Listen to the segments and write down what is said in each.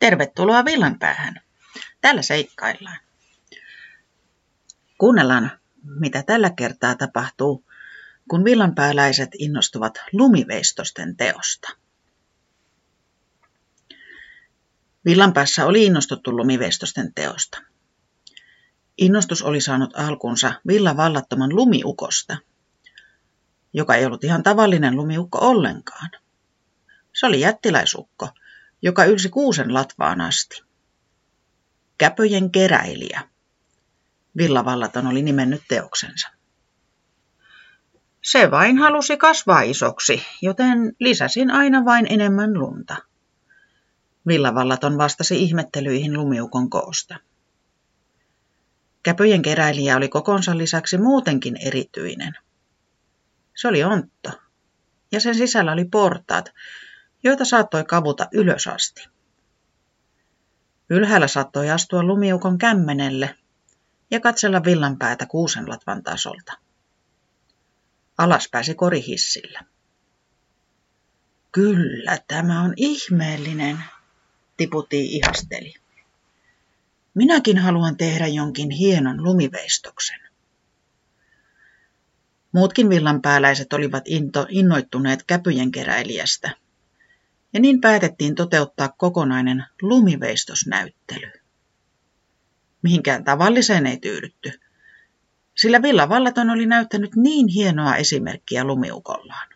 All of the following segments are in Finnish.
Tervetuloa Villanpäähän. Täällä seikkaillaan. Kuunnellaan, mitä tällä kertaa tapahtuu, kun villanpääläiset innostuvat lumiveistosten teosta. Villanpäässä oli innostuttu lumiveistosten teosta. Innostus oli saanut alkunsa villavallattoman lumiukosta, joka ei ollut ihan tavallinen lumiukko ollenkaan. Se oli jättiläisukko, joka ylsi kuusen latvaan asti. Käpöjen keräilijä. Villavallaton oli nimennyt teoksensa. Se vain halusi kasvaa isoksi, joten lisäsin aina vain enemmän lunta. Villavallaton vastasi ihmettelyihin lumiukon koosta. Käpöjen keräilijä oli kokonsa lisäksi muutenkin erityinen. Se oli ontto, ja sen sisällä oli portaat, joita saattoi kavuta ylös asti. Ylhäällä saattoi astua lumiukon kämmenelle ja katsella Villanpäätä kuusenlatvan tasolta. Alas pääsi korihissillä. Kyllä, tämä on ihmeellinen, Tiputi ihasteli. Minäkin haluan tehdä jonkin hienon lumiveistoksen. Muutkin villanpääläiset olivat innoittuneet käpyjen keräilijästä. Ja niin päätettiin toteuttaa kokonainen lumiveistosnäyttely. Mihinkään tavalliseen ei tyydytty, sillä villavallaton oli näyttänyt niin hienoa esimerkkiä lumiukollaan.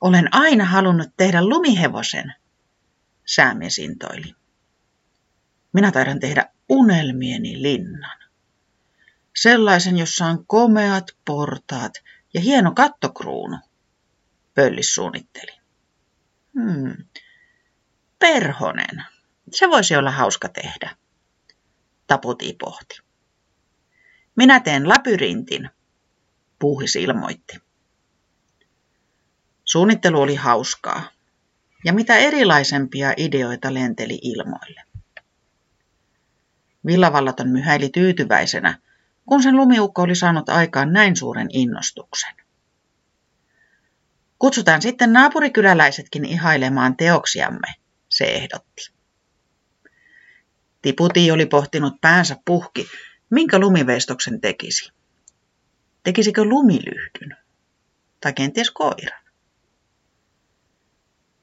Olen aina halunnut tehdä lumihevosen, säämies intoili. Minä taidan tehdä unelmieni linnan. Sellaisen, jossa on komeat portaat ja hieno kattokruunu, pöllis suunnitteli. Perhonen. Se voisi olla hauska tehdä, Taputi pohti. Minä teen labyrintin, Puuhis ilmoitti. Suunnittelu oli hauskaa, ja mitä erilaisempia ideoita lenteli ilmoille. Villavallaton myhäili tyytyväisenä, kun sen lumiukko oli saanut aikaan näin suuren innostuksen. Kutsutaan sitten naapurikyläläisetkin ihailemaan teoksiamme, se ehdotti. Tiputi oli pohtinut päänsä puhki, minkä lumiveistoksen tekisi. Tekisikö lumilyhdyn? Tai kenties koiran?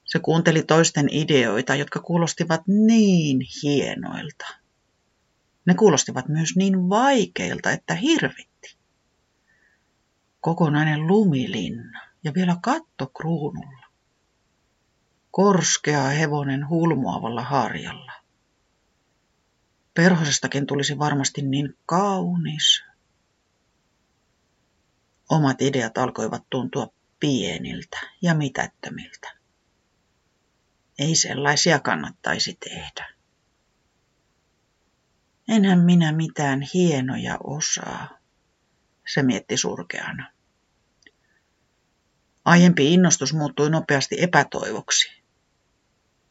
Se kuunteli toisten ideoita, jotka kuulostivat niin hienoilta. Ne kuulostivat myös niin vaikeilta, että hirvitti. Kokonainen lumilinna. Ja vielä kattokruunulla. Korskea hevonen hulmuavalla harjalla. Perhosestakin tulisi varmasti niin kaunis. Omat ideat alkoivat tuntua pieniltä ja mitättömiltä. Ei sellaisia kannattaisi tehdä. Enhän minä mitään hienoja osaa, se mietti surkeana. Aiempi innostus muuttui nopeasti epätoivoksi.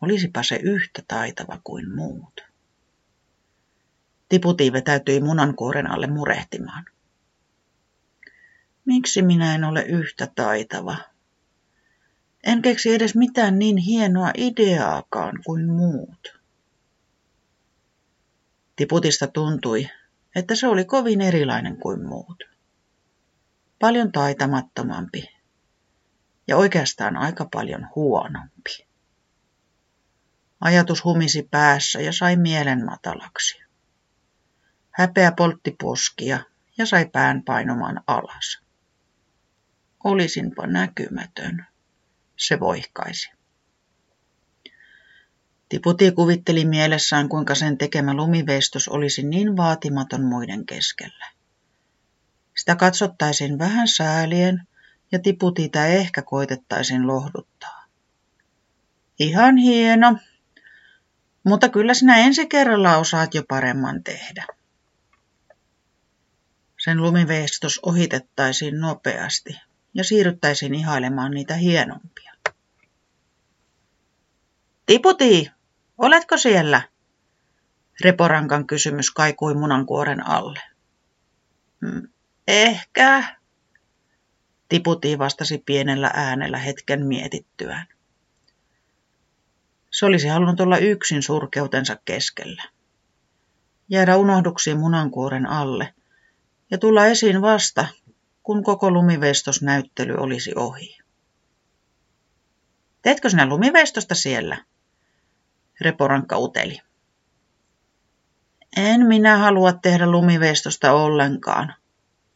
Olisipa se yhtä taitava kuin muut. Tiputi vetäytyi munankuoren alle murehtimaan. Miksi minä en ole yhtä taitava? En keksi edes mitään niin hienoa ideaakaan kuin muut. Tiputista tuntui, että se oli kovin erilainen kuin muut. Paljon taitamattomampi. Ja oikeastaan aika paljon huonompi. Ajatus humisi päässä ja sai mielen matalaksi. Häpeä poltti poskia ja sai pään painumaan alas. Olisinpa näkymätön, se voihkaisi. Tiputi kuvitteli mielessään, kuinka sen tekemä lumiveistos olisi niin vaatimaton muiden keskellä. Sitä katsottaisiin vähän säälien, ja Tiputiitä ehkä koitettaisiin lohduttaa. Ihan hieno, mutta kyllä sinä ensi kerralla osaat jo paremman tehdä. Sen lumiveistos ohitettaisiin nopeasti ja siirryttäisiin ihailemaan niitä hienompia. Tiputi, oletko siellä? Reporankan kysymys kaikui munankuoren alle. Ehkä. Tiputi vastasi pienellä äänellä hetken mietittyään. Se olisi halunnut olla yksin surkeutensa keskellä. Jäädä unohduksiin munankuoren alle ja tulla esiin vasta, kun koko lumiveistosnäyttely olisi ohi. Teetkö sinä lumiveistosta siellä? Reporankka uteli. En minä halua tehdä lumiveistosta ollenkaan,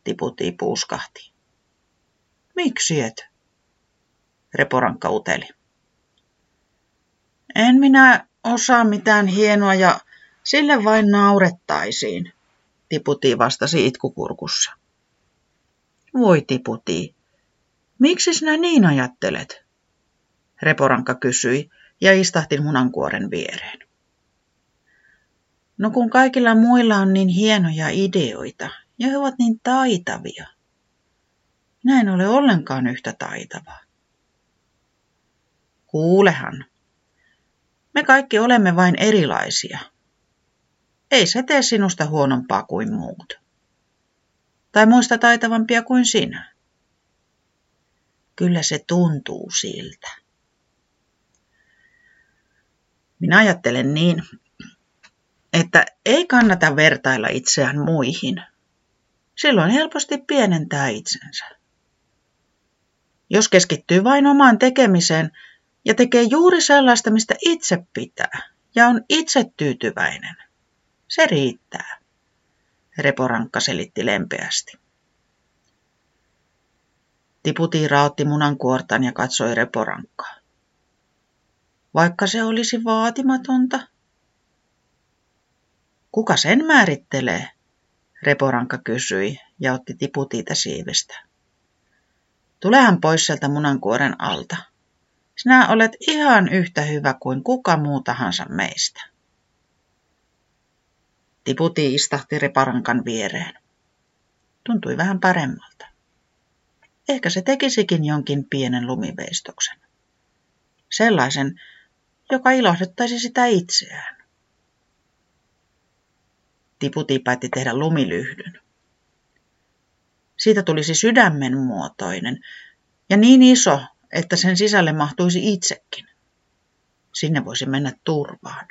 Tiputii puuskahti. Miksi et? Reporankka uteli. En minä osaa mitään hienoa ja sille vain naurettaisiin, Tiputii vastasi itkukurkussa. Voi Tiputii, miksi sinä niin ajattelet? Reporankka kysyi ja istahtin munankuoren viereen. No kun kaikilla muilla on niin hienoja ideoita ja he ovat niin taitavia. Minä en ole ollenkaan yhtä taitava. Kuulehan, me kaikki olemme vain erilaisia. Ei se tee sinusta huonompaa kuin muut. Tai muista taitavampia kuin sinä. Kyllä se tuntuu siltä. Minä ajattelen niin, että ei kannata vertailla itseään muihin. Silloin helposti pienentää itsensä. Jos keskittyy vain omaan tekemiseen ja tekee juuri sellaista, mistä itse pitää ja on itse tyytyväinen, se riittää, Reporankka selitti lempeästi. Tiputii raotti munankuortaan ja katsoi Reporankkaa. Vaikka se olisi vaatimatonta. Kuka sen määrittelee? Reporankka kysyi ja otti Tiputiita siivestä. Tulehan pois sieltä munankuoren alta. Sinä olet ihan yhtä hyvä kuin kuka muu tahansa meistä. Tiputii istahti Reporankan viereen. Tuntui vähän paremmalta. Ehkä se tekisikin jonkin pienen lumiveistoksen. Sellaisen, joka ilahduttaisi sitä itseään. Tiputii päätti tehdä lumilyhdyn. Siitä tulisi sydämen muotoinen ja niin iso, että sen sisälle mahtuisi itsekin. Sinne voisi mennä turvaan.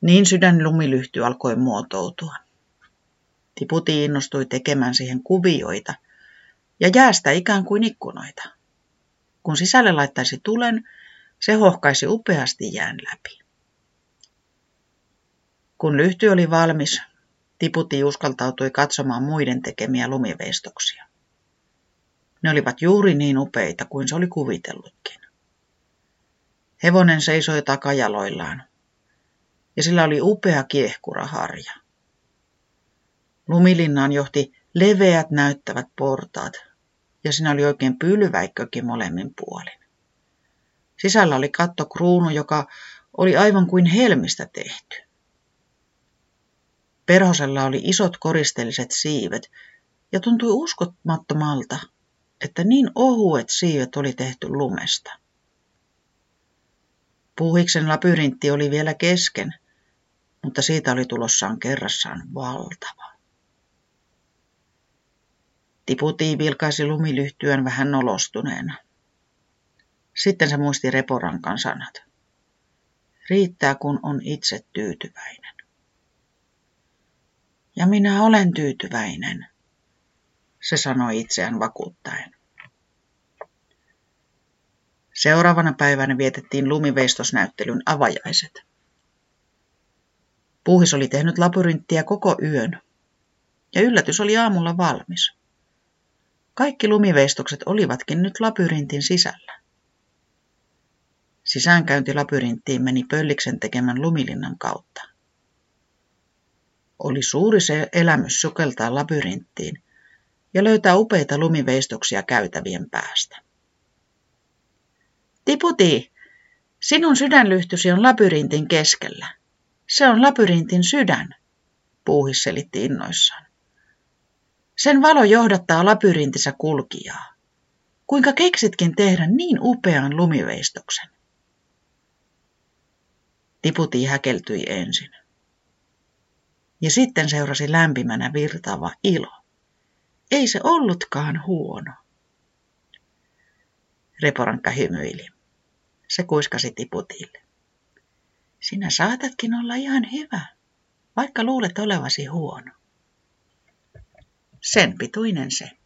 Niin sydänlumilyhty alkoi muotoutua. Tiputii innostui tekemään siihen kuvioita ja jäästä ikään kuin ikkunoita. Kun sisälle laittaisi tulen, se hohkaisi upeasti jään läpi. Kun lyhty oli valmis, Tiputii uskaltautui katsomaan muiden tekemiä lumiveistoksia. Ne olivat juuri niin upeita kuin se oli kuvitellutkin. Hevonen seisoi takajaloillaan, ja sillä oli upea kiehkuraharja. Lumilinnaan johti leveät näyttävät portaat, ja siinä oli oikein pylväikkökin molemmin puolin. Sisällä oli kattokruunu, joka oli aivan kuin helmistä tehty. Perhosella oli isot koristelliset siivet, ja tuntui uskomattomalta, että niin ohuet siivet oli tehty lumesta. Puuhiksen labyrintti oli vielä kesken, mutta siitä oli tulossaan kerrassaan valtava. Tiputii vilkaisi lumilyhtyön vähän nolostuneena. Sitten se muisti Reporankan sanat. Riittää, kun on itse tyytyväinen. Ja minä olen tyytyväinen, se sanoi itseään vakuuttaen. Seuraavana päivänä vietettiin lumiveistosnäyttelyn avajaiset. Puuhis oli tehnyt labyrinttiä koko yön, ja yllätys oli aamulla valmis. Kaikki lumiveistokset olivatkin nyt labyrintin sisällä. Sisäänkäynti labyrinttiin meni Pölliksen tekemän lumilinnan kautta. Oli suuri se elämys sukeltaa labyrinttiin ja löytää upeita lumiveistoksia käytävien päästä. Tiputii, sinun sydänlyhtysi on labyrintin keskellä. Se on labyrintin sydän, Puuhis selitti innoissaan. Sen valo johdattaa labyrintissä kulkijaa. Kuinka keksitkin tehdä niin upean lumiveistoksen? Tiputii häkeltyi ensin. Ja sitten seurasi lämpimänä virtaava ilo. Ei se ollutkaan huono. Reporankka hymyili. se kuiskasi Tiputille. Sinä saatatkin olla ihan hyvä, vaikka luulet olevasi huono. Sen pituinen se.